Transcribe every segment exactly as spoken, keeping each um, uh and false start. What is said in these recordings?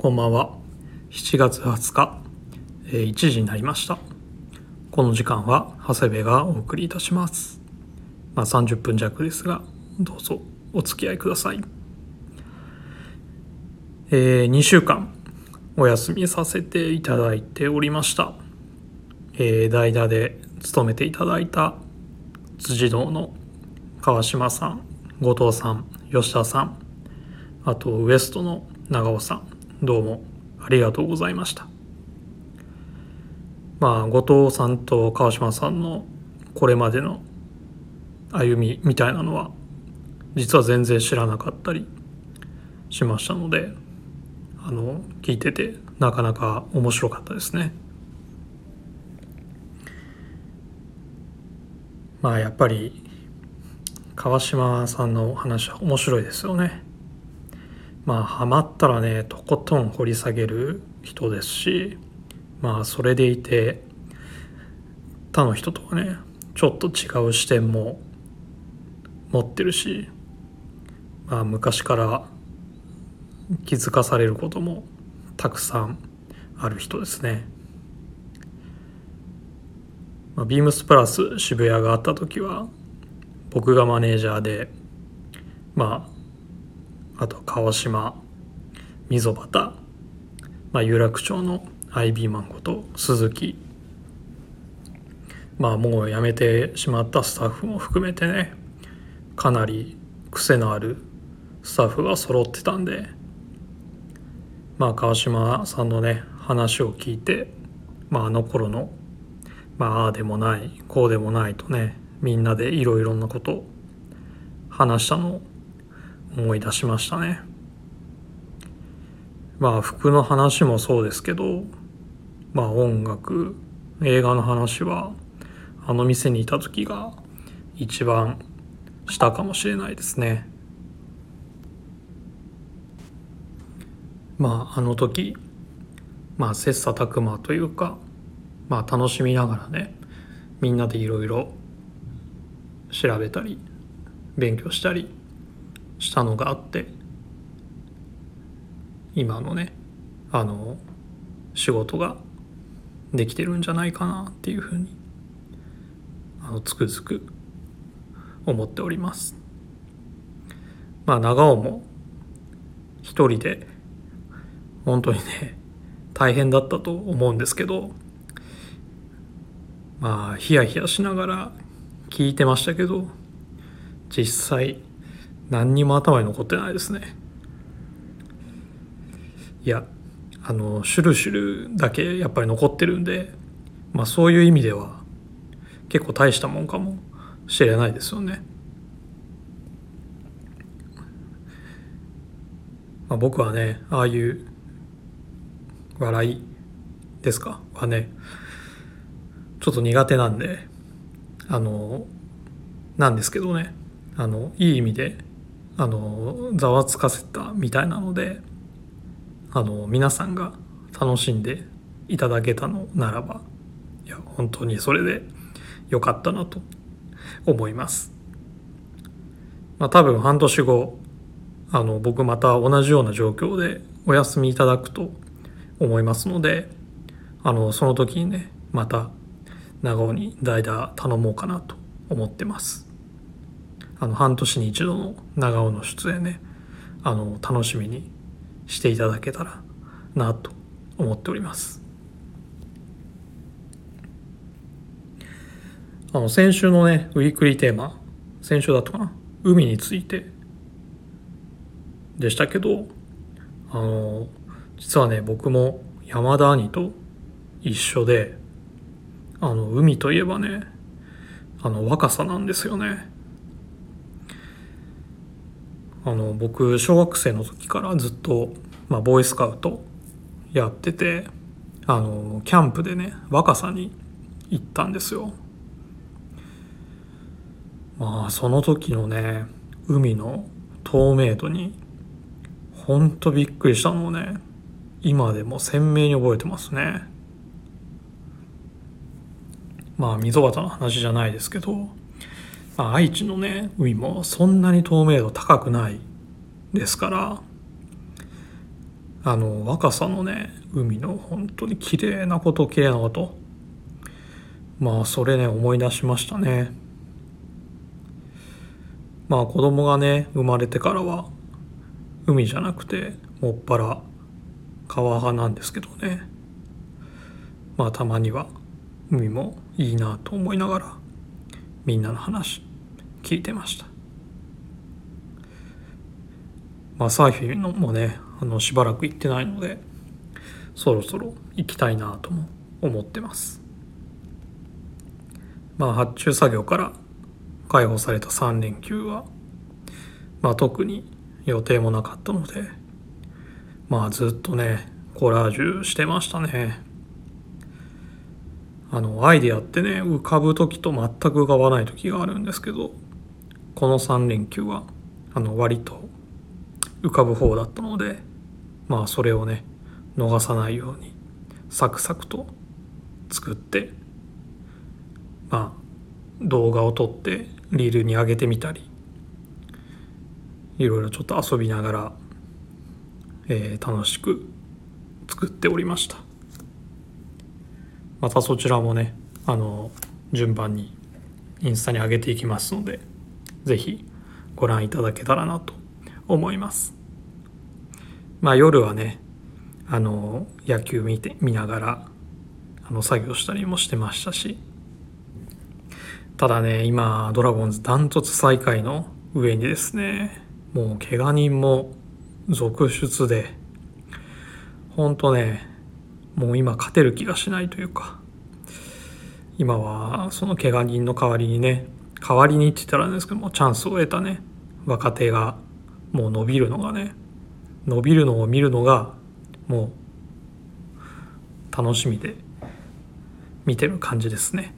こんばんは。しちがつはつか、えー、いちじになりました。この時間は長谷部がお送りいたします。まあ、さんじゅっぷん弱ですが、どうぞお付き合いください。えー、にしゅうかんお休みさせていただいておりました。えー、代打で勤めていただいた辻堂の川島さん、後藤さん、吉田さん、あとウエストの長尾さん、どうもありがとうございました。まあ後藤さんと川島さんのこれまでの歩みみたいなのは実は全然知らなかったりしましたので、あの聞いててなかなか面白かったですね。まあやっぱり川島さんの話は面白いですよね。まあ、ハマったらねとことん掘り下げる人ですし、まあそれでいて他の人とはねちょっと違う視点も持ってるし、まあ、昔から気づかされることもたくさんある人ですね。まあ、ビームスプラス渋谷があった時は僕がマネージャーで、まああと川島、溝端、まあ、有楽町の アイビー マンこと鈴木、まあもう辞めてしまったスタッフも含めてね、かなり癖のあるスタッフが揃ってたんで、まあ川島さんのね話を聞いて、まああの頃のまあああでもないこうでもないとね、みんなでいろいろなことを話したのを思い出しましたね。まあ服の話もそうですけど、まあ音楽、映画の話はあの店にいた時が一番したかもしれないですね。まああの時、まあ切磋琢磨というか、まあ楽しみながらね、みんなでいろいろ調べたり勉強したりしたのがあって、今のねあの仕事ができてるんじゃないかなっていうふうにあのつくづく思っております。まあ長尾も一人で本当にね大変だったと思うんですけど、まあヒヤヒヤしながら聞いてましたけど、実際何にも頭に残ってないですね。いや、あのシュルシュルだけやっぱり残ってるんで、まあそういう意味では結構大したもんかもしれないですよね。まあ、僕はねああいう笑いですかはねちょっと苦手なんで、あのなんですけどね、あのいい意味であのざわつかせたみたいなので、あの皆さんが楽しんでいただけたのならば、いや本当にそれで良かったなと思います。まあ、多分半年後あの僕また同じような状況でお休みいただくと思いますので、あのその時にねまた長尾に代打頼もうかなと思ってます。あの半年に一度の長尾の出演ね、あの楽しみにしていただけたらなと思っております。あの先週のねウィークリーテーマ、先週だったかな、海についてでしたけど、あの実はね僕も山田兄と一緒で、あの海といえばねあの若さなんですよね。あの僕小学生の時からずっと、まあ、ボーイスカウトやってて、あのキャンプでね若狭に行ったんですよ。まあその時のね海の透明度にほんとびっくりしたのをね今でも鮮明に覚えてますね。まあ溝端の話じゃないですけど、まあ、愛知のね海もそんなに透明度高くないですから、あの若さのね海の本当に綺麗なこと綺麗なことまあそれね思い出しましたね。まあ子供がね生まれてからは海じゃなくてもっぱら川派なんですけどね、まあたまには海もいいなと思いながらみんなの話聞いてました。まあサーフィンのもねあのしばらく行ってないのでそろそろ行きたいなとも思ってます。まあ発注作業から解放されたさん連休はまあ特に予定もなかったのでまあずっとねコラージュしてましたね。あのアイディアってね浮かぶ時と全く浮かばない時があるんですけど、このさん連休はあの割と浮かぶ方だったのでまあそれをね逃さないようにサクサクと作ってまあ動画を撮ってリールに上げてみたりいろいろちょっと遊びながら、えー、楽しく作っておりました。またそちらもねあの順番にインスタに上げていきますのでぜひご覧いただけたらなと思います。まあ夜はねあの野球見て見ながらあの作業したりもしてましたし、ただね今ドラゴンズダントツ最下位の上にですねもう怪我人も続出でほんとねもう今勝てる気がしないというか、今はその怪我人の代わりにね代わりにって言ったらなんですけどもチャンスを得たね若手がもう伸びるのがね伸びるのを見るのがもう楽しみで見てる感じですね。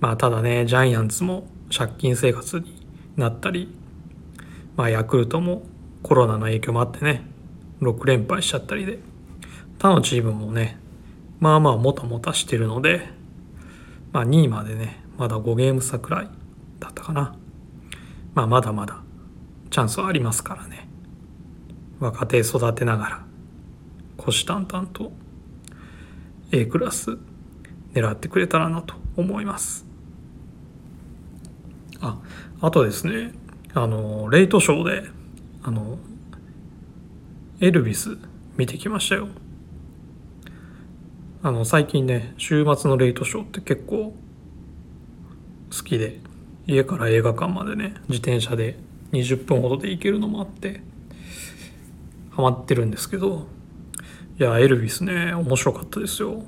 まあ、ただねジャイアンツも借金生活になったり、まあ、ヤクルトもコロナの影響もあってねろく連敗しちゃったりで他のチームもねまあまあもたもたしてるので、まあ、にいまでねまだごゲーム差くらいだったかな、まあ、まだまだチャンスはありますからね若手育てながら虎視眈々と A クラス狙ってくれたらなと思います。あ、あとですねあのレイトショーであのエルビス見てきましたよ。あの最近ね週末のレイトショーって結構好きで家から映画館までね自転車でにじゅっぷんほどで行けるのもあってハマってるんですけど、いやエルビスね面白かったですよ。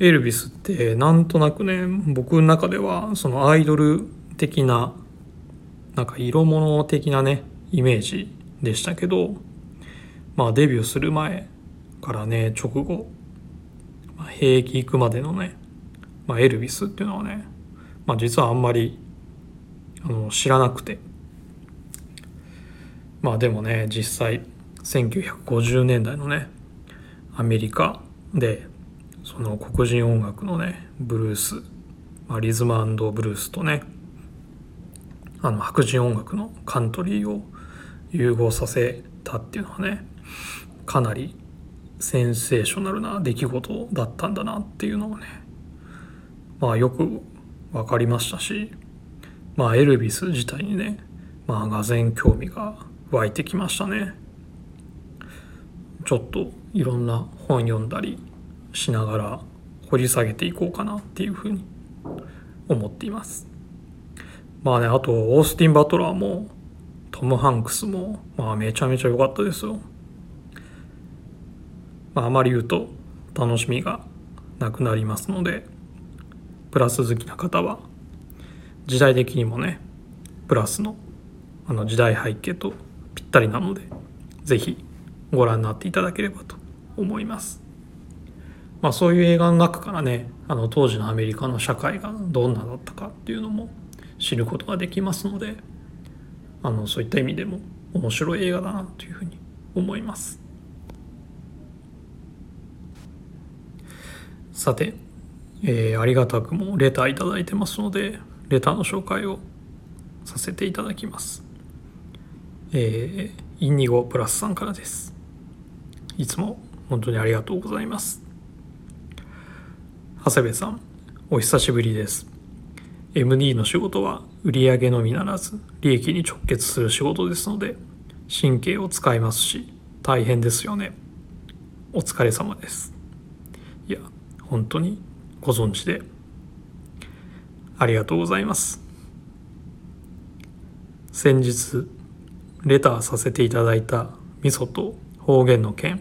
エルヴィスってなんとなくね僕の中ではそのアイドル的ななんか色物的なねイメージでしたけど、まあデビューする前からね直後、まあ、兵役行くまでのね、まあ、エルヴィスっていうのはね、まあ、実はあんまりあの知らなくて、まあでもね実際せんきゅうひゃくごじゅうねんだいのねアメリカでその黒人音楽のねブルース、まあ、リズム&ブルースとねあの白人音楽のカントリーを融合させたっていうのはねかなりセンセーショナルな出来事だったんだなっていうのがねまあよく分かりましたし、まあエルヴィス自体にねまあがぜん興味が湧いてきましたね。ちょっといろんな本読んだりしながら掘り下げていこうかなっていうふうに思っています。まあねあとオースティン・バトラーもトム・ハンクスもまあめちゃめちゃ良かったですよ。まああまり言うと楽しみがなくなりますのでプラス好きな方は時代的にもねプラスのあの時代背景とぴったりなのでぜひご覧になっていただければと思います。まあ、そういう映画の中からねあの当時のアメリカの社会がどんなだったかっていうのも知ることができますのであのそういった意味でも面白い映画だなというふうに思います。さて、えー、ありがたくもレターいただいてますのでレターの紹介をさせていただきます。えー、インニゴプラスさんからです。いつも本当にありがとうございます。長谷部さん、お久しぶりです。 エムディー の仕事は売上のみならず利益に直結する仕事ですので神経を使いますし大変ですよね。お疲れ様です。いや本当にご存知でありがとうございます。先日レターさせていただいた味噌と方言の件、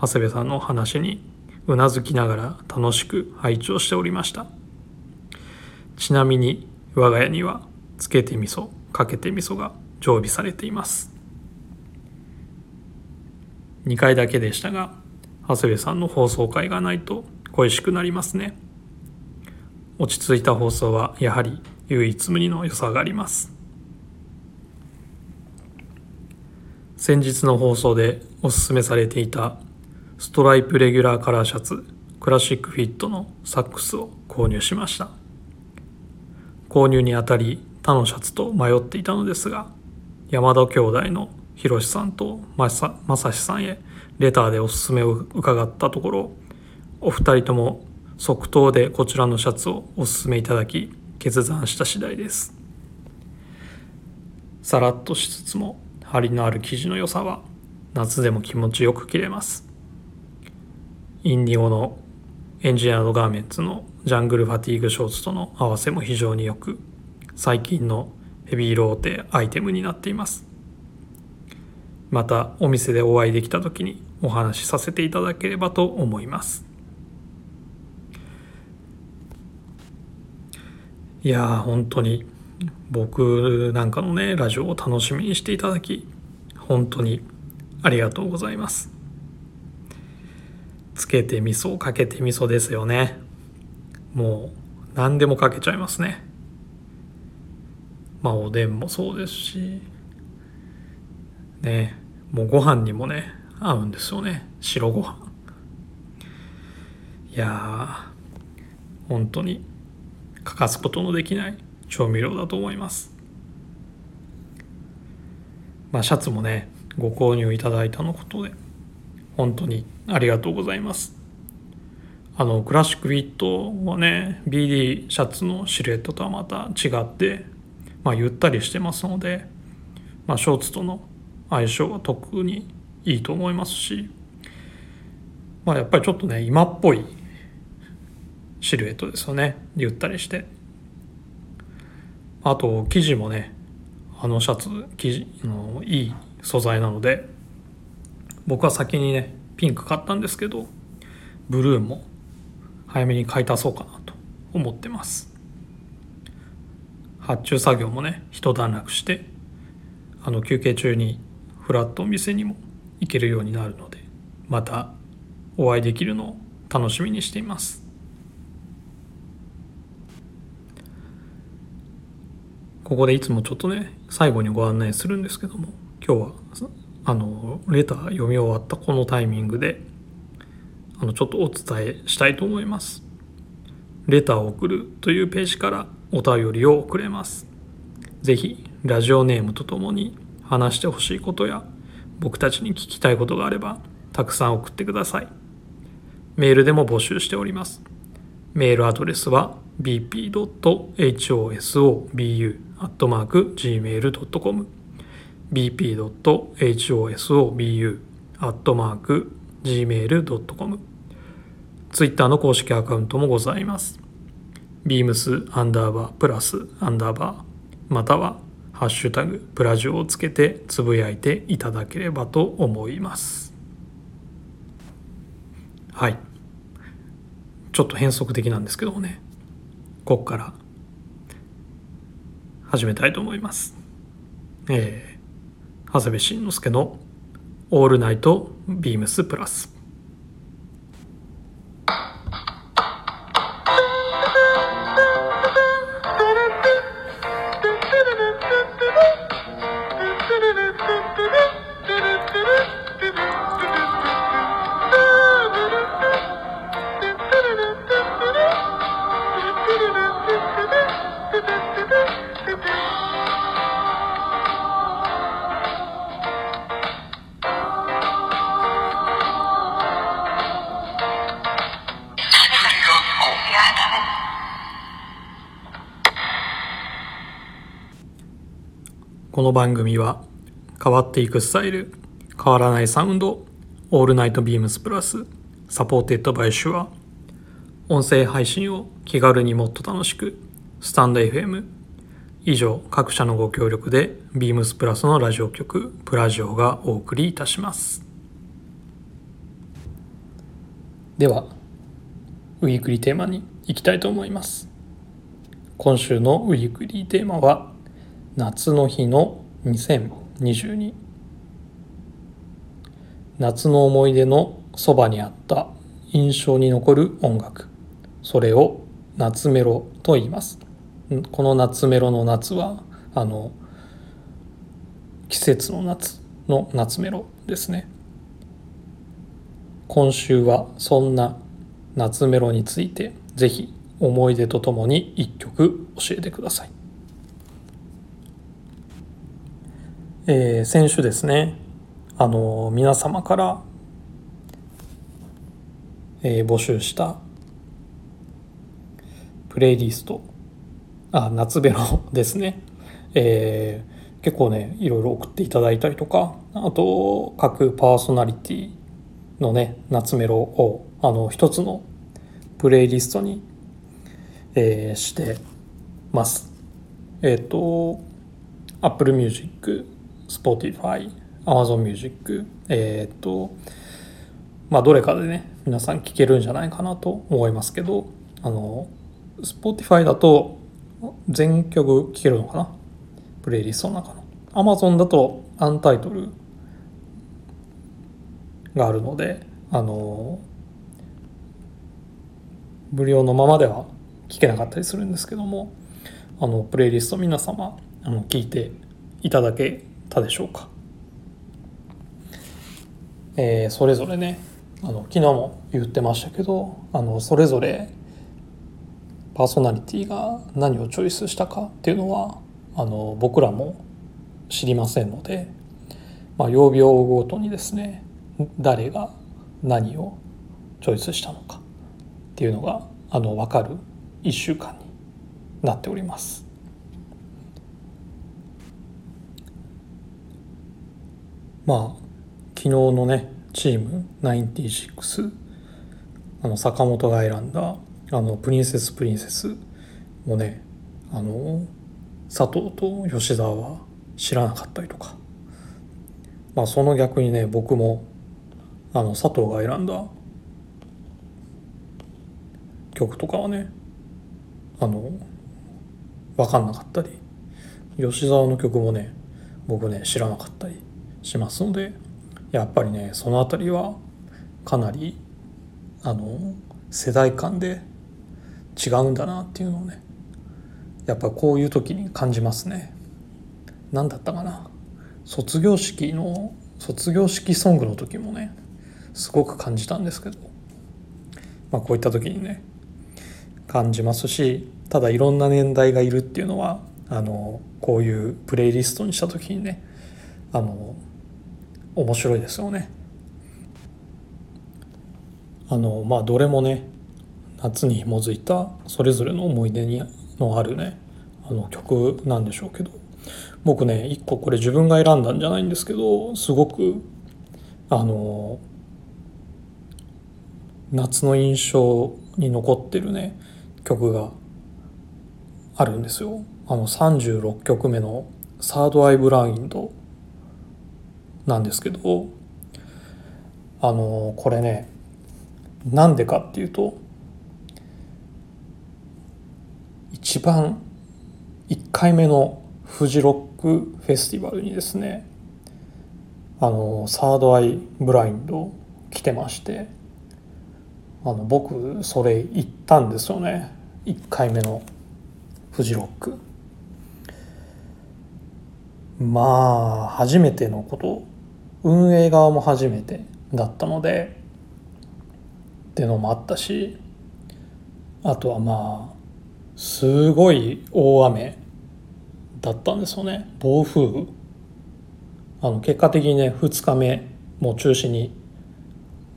長谷部さんの話にうなずきながら楽しく拝聴しておりました。ちなみに我が家にはつけて味噌かけて味噌が常備されています。にかいだけでしたが長谷部さんの放送回がないと恋しくなりますね。落ち着いた放送はやはり唯一無二の良さがあります。先日の放送でおすすめされていたストライプレギュラーカラーシャツクラシックフィットのサックスを購入しました。購入にあたり他のシャツと迷っていたのですが山田兄弟のひろしさんとまさしさんへレターでおすすめを伺ったところお二人とも即答でこちらのシャツをおすすめいただき決断した次第です。さらっとしつつも張りのある生地の良さは夏でも気持ちよく着れます。インディゴのエンジニアードガーメンツのジャングルファティーグショーツとの合わせも非常によく最近のヘビーローテアイテムになっています。またお店でお会いできた時にお話しさせていただければと思います。いやー本当に僕なんかのねラジオを楽しみにしていただき本当にありがとうございます。つけて味噌かけて味噌ですよね。もう何でもかけちゃいますね。まあおでんもそうですしね、もうご飯にもね合うんですよね、白ご飯。いやー本当に欠かすことのできない調味料だと思います。まあシャツもねご購入いただいたのことで本当にありがとうございます。あのクラシックフィットはね ビーディー シャツのシルエットとはまた違って、まあ、ゆったりしてますので、まあ、ショーツとの相性は特にいいと思いますし、まあ、やっぱりちょっとね今っぽいシルエットですよね、ゆったりして。あと生地もねあのシャツ生地のいい素材なので僕は先にねピンク買ったんですけどブルーも早めに買い足そうかなと思ってます。発注作業もね一段落してあの休憩中にフラッとお店にも行けるようになるのでまたお会いできるのを楽しみにしています。ここでいつもちょっとね最後にご案内するんですけども今日はあのレター読み終わったこのタイミングであのちょっとお伝えしたいと思います。レターを送るというページからお便りを送れます。ぜひラジオネームとともに話してほしいことや僕たちに聞きたいことがあればたくさん送ってください。メールでも募集しております。メールアドレスは ビーピー ドット ホソブ アットマーク ジーメール ドットコム ビーピー ドット ホソbu アットマーク ジーメール ドットコム ツイッターの公式アカウントもございます。ビームスアンダーバープラスアンダーバーまたはハッシュタグプラジオをつけてつぶやいていただければと思います。はい、ちょっと変則的なんですけどもねここから始めたいと思います。えー、長谷部慎之介のオールナイトビームスプラス。この番組は変わっていくスタイル、変わらないサウンド、オールナイトビームスプラス、サポーテッドバイシュア、音声配信を気軽にもっと楽しく、スタンド エフエム、以上各社のご協力でビームスプラスのラジオ局プラジオがお送りいたします。ではウィークリーテーマに行きたいと思います。今週のウィークリーテーマは夏の日のにせんにじゅうに。夏の思い出のそばにあった印象に残る音楽、それを夏メロと言います。この夏メロの夏はあの季節の夏の夏メロですね。今週はそんな夏メロについてぜひ思い出とともにいっきょく教えてください。えー、先週ですね、あの皆様から、えー、募集したプレイリスト、あ夏ベロですね、えー、結構ねいろいろ送っていただいたりとか、あと各パーソナリティのね夏メロをあの一つのプレイリストに、えー、してます。えっと Apple Music、Spotify、Amazon Music、えっとまあどれかでね皆さん聴けるんじゃないかなと思いますけど、あの Spotify だと全曲聴けるのかな、プレイリストの中の。 Amazon だとアンタイトルがあるので、あの無料のままでは聴けなかったりするんですけども、あのプレイリスト皆様あの聴いていただけたでしょうか。えー、それぞれねあの昨日も言ってましたけど、あのそれぞれパーソナリティが何をチョイスしたかっていうのはあの僕らも知りませんので、まあ、曜日を追うごとにですね誰が何をチョイスしたのかっていうのがあの分かるいっしゅうかんになっております。まあ昨日のねチームきゅうじゅうろく、あの坂本が選んだあのプリンセスプリンセスもね、あの佐藤と吉沢は知らなかったりとか、まあその逆にね僕もあの佐藤が選んだ曲とかはねあの分かんなかったり、吉沢の曲もね僕ね知らなかったりしますので、やっぱりねそのあたりはかなりあの世代間で違うんだなっていうのをねやっぱこういう時に感じますね。何だったかな、卒業式の卒業式ソングの時もねすごく感じたんですけど、まあ、こういった時にね感じますし、ただいろんな年代がいるっていうのはあのこういうプレイリストにした時にねあの面白いですよね。あのまあどれもね夏に紐づいたそれぞれの思い出にのあるねあの曲なんでしょうけど、僕ね一個これ自分が選んだんじゃないんですけど、すごくあの夏の印象に残ってるね曲があるんですよ。あのさんじゅうろっきょくめのサードアイブラインドなんですけど、あのこれねなんでかっていうと、一番いっかいめのフジロックフェスティバルにですねあのサードアイブラインド来てまして、あの僕それ行ったんですよね、いっかいめのフジロック。まあ初めてのこと、運営側も初めてだったのでってのもあったし、あとはまあすごい大雨だったんですよね、暴風雨。あの結果的にねふつかめもう中止に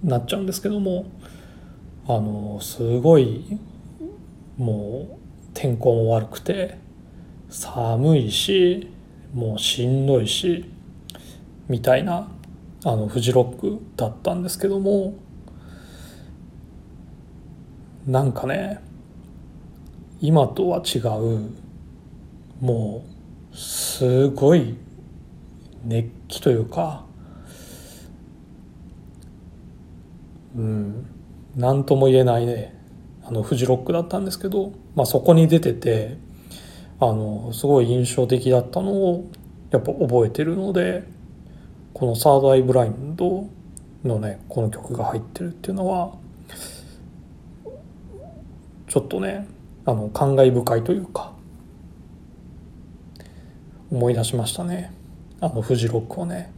なっちゃうんですけども、あのすごいもう天候も悪くて寒いし、もうしんどいしみたいなあのフジロックだったんですけども、なんかね今とは違うもうすごい熱気というか、うん、なんとも言えないねあのフジロックだったんですけど、まあ、そこに出ててあのすごい印象的だったのをやっぱ覚えてるので、このサードアイブラインドのねこの曲が入ってるっていうのはちょっとねあの感慨深いというか思い出しましたね、あのフジロックをね。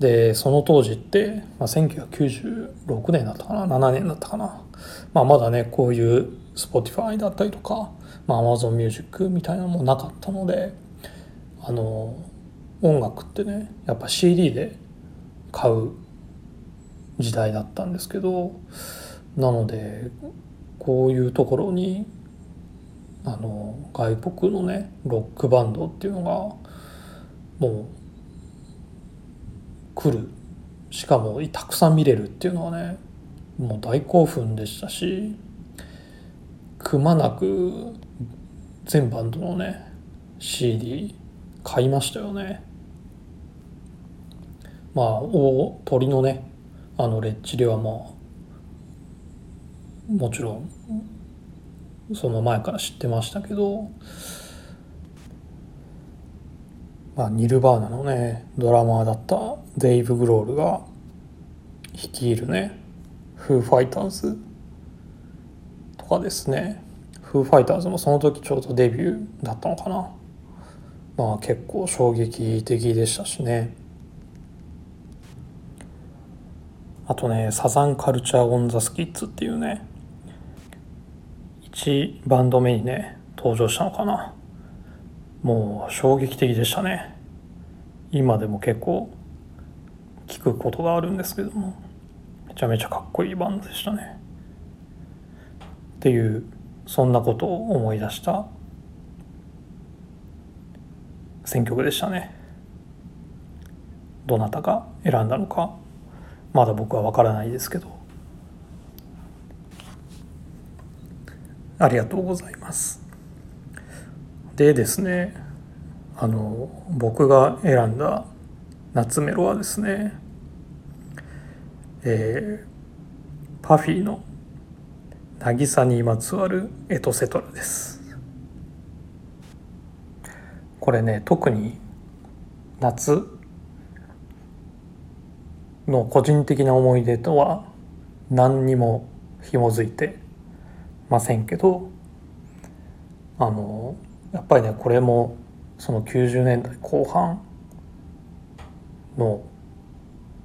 でその当時って、まあ、せんきゅうひゃくきゅうじゅうろくねんだったかなななねんだったかな、まあ、まだねこういうSpotify だったりとか、まあ、Amazon Music みたいなのもなかったので、あの音楽ってねやっぱ シーディー で買う時代だったんですけど、なのでこういうところにあの外国のねロックバンドっていうのがもう来る、しかもたくさん見れるっていうのはねもう大興奮でしたし、くまなく全バンドのね シーディー 買いましたよね。まあ大鳥のねあのレッチリはもうもちろんその前から知ってましたけど、まあニルバーナのねドラマーだったデイブ・グロールが率いるねフーファイターズとかですね、フーファイターズもその時ちょうどデビューだったのかな、まあ結構衝撃的でしたしね。あとねサザンカルチャーオンザスキッツっていうねいちバンド目にね登場したのかな、もう衝撃的でしたね。今でも結構聞くことがあるんですけども、めちゃめちゃかっこいいバンドでしたねっていう、そんなことを思い出した選曲でしたね。どなたが選んだのかまだ僕は分からないですけど、ありがとうございます。でですねあの僕が選んだ夏メロはですね、えー、PUFFYの渚にまつわるエトセトラです。これね特に夏の個人的な思い出とは何にも紐づいてませんけど、あのやっぱりねこれもそのきゅうじゅうねんだいこう半の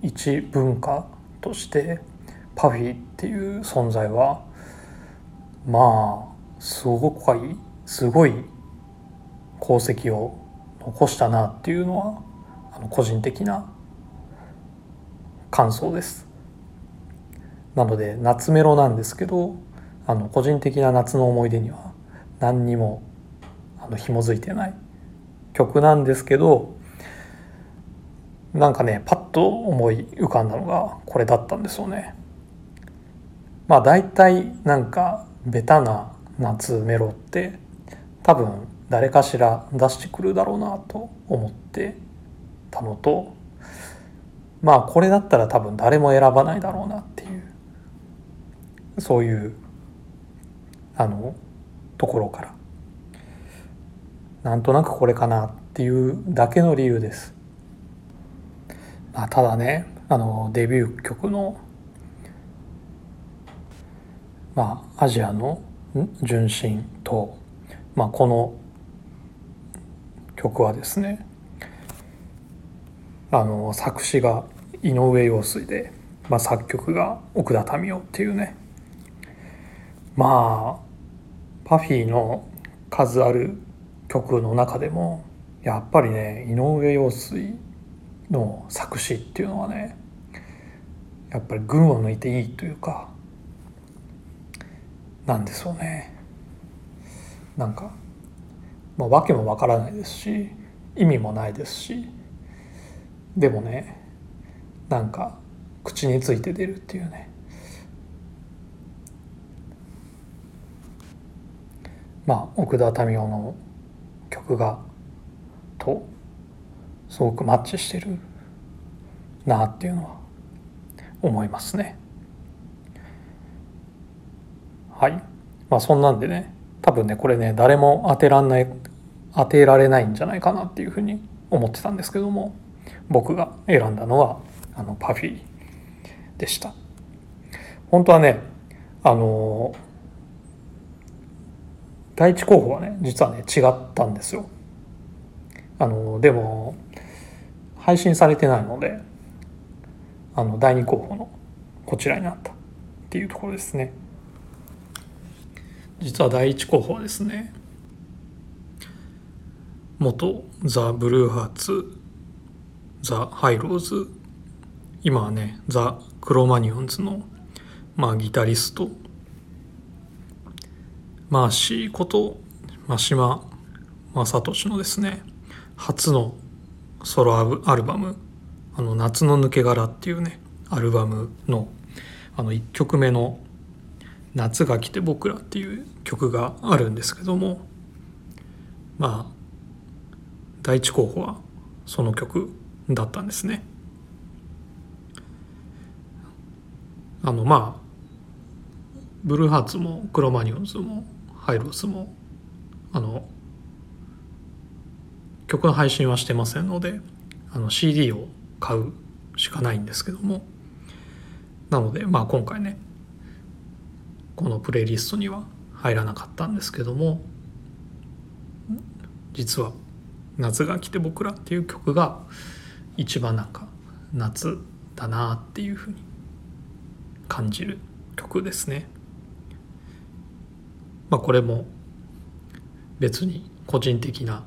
一文化としてPUFFYっていう存在はまあすごくいいすごい功績を残したなっていうのはあの個人的な感想です。なので夏メロなんですけど、あの個人的な夏の思い出には何にもあの紐づいてない曲なんですけど、なんかねパッと思い浮かんだのがこれだったんですよね。まあ大体なんかベタな夏メロって多分誰かしら出してくるだろうなと思ってたのと、まあこれだったら多分誰も選ばないだろうなっていうそういうあのところからなんとなくこれかなっていうだけの理由です。まあ、ただねあのデビュー曲のまあ、アジアの純真と、まあ、この曲はですねあの作詞が井上陽水で、まあ、作曲が奥田民生っていうね、まあPUFFYの数ある曲の中でもやっぱりね井上陽水の作詞っていうのはねやっぱり群を抜いていいというかなんですよね。なんかまあ、わけもわからないですし意味もないですし、でもねなんか口について出るっていうね、まあ奥田民生の曲がとすごくマッチしてるなっていうのは思いますね。はい、まあそんなんでね、多分ねこれね誰も当てらんない当てられないんじゃないかなっていうふうに思ってたんですけども、僕が選んだのはあのPUFFYでした。本当はねあの第一候補はね実はね違ったんですよ。あのでも配信されてないのであの第二候補のこちらになったっていうところですね。実は第一候補はですね、元ザ・ブルーハーツ、ザ・ハイローズ、今はねザ・クロマニオンズの、まあ、ギタリストマーシーこと真島正俊のですね初のソロアルバム、あの夏の抜け殻っていうねアルバムのあのいっきょくめの夏が来て僕らっていう曲があるんですけども、まあ第一候補はその曲だったんですね。あのまあブルーハーツもクロマニオンズもハイロースもあの曲の配信はしてませんのであの シーディー を買うしかないんですけども、なのでまあ今回ねこのプレイリストには入らなかったんですけども、実は夏が来て僕らっていう曲が一番なんか夏だなっていうふうに感じる曲ですね。まあこれも別に個人的な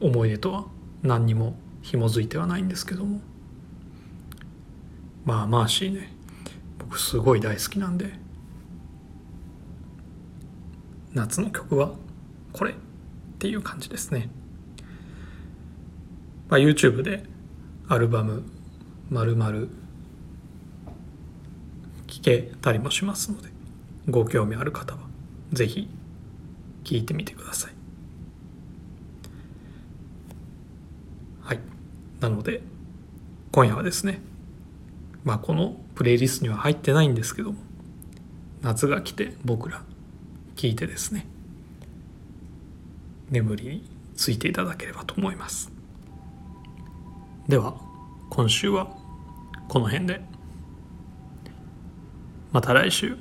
思い出とは何にも紐づいてはないんですけども、まあマーシーね僕すごい大好きなんで夏の曲はこれっていう感じですね。まあ、YouTube でアルバム丸々聴けたりもしますので、ご興味ある方はぜひ聴いてみてください。はい、なので今夜はですね、まあこのプレイリストには入ってないんですけども、夏が来て僕ら聞いてですね眠りについていただければと思います。では今週はこの辺で、また来週。